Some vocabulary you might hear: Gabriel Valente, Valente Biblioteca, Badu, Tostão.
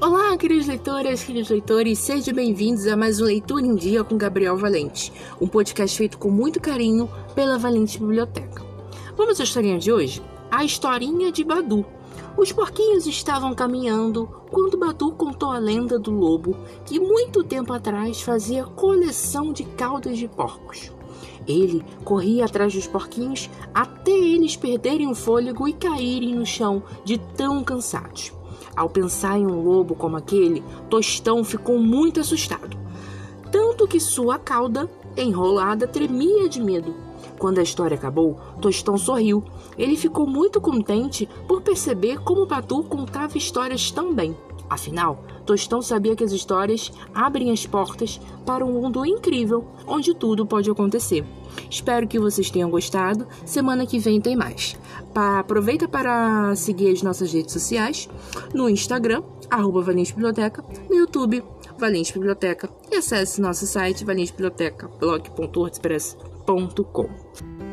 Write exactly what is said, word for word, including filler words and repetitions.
Olá, queridos leitoras, queridos leitores, sejam bem-vindos a mais um Leitura em Dia com Gabriel Valente, um podcast feito com muito carinho pela Valente Biblioteca. Vamos à historinha de hoje? A historinha de Badu. Os porquinhos estavam caminhando quando Badu contou a lenda do lobo que muito tempo atrás fazia coleção de caudas de porcos. Ele corria atrás dos porquinhos até eles perderem o fôlego e caírem no chão de tão cansados. Ao pensar em um lobo como aquele, Tostão ficou muito assustado, tanto que sua cauda enrolada tremia de medo. Quando a história acabou, Tostão sorriu. Ele ficou muito contente por perceber como Badu contava histórias tão bem. Afinal, Tostão sabia que as histórias abrem as portas para um mundo incrível, onde tudo pode acontecer. Espero que vocês tenham gostado. Semana que vem tem mais. Pa- aproveita para seguir as nossas redes sociais, no Instagram, arroba Valente Biblioteca, no YouTube, Valente Biblioteca, e acesse nosso site valente biblioteca blog ponto wordpress ponto com.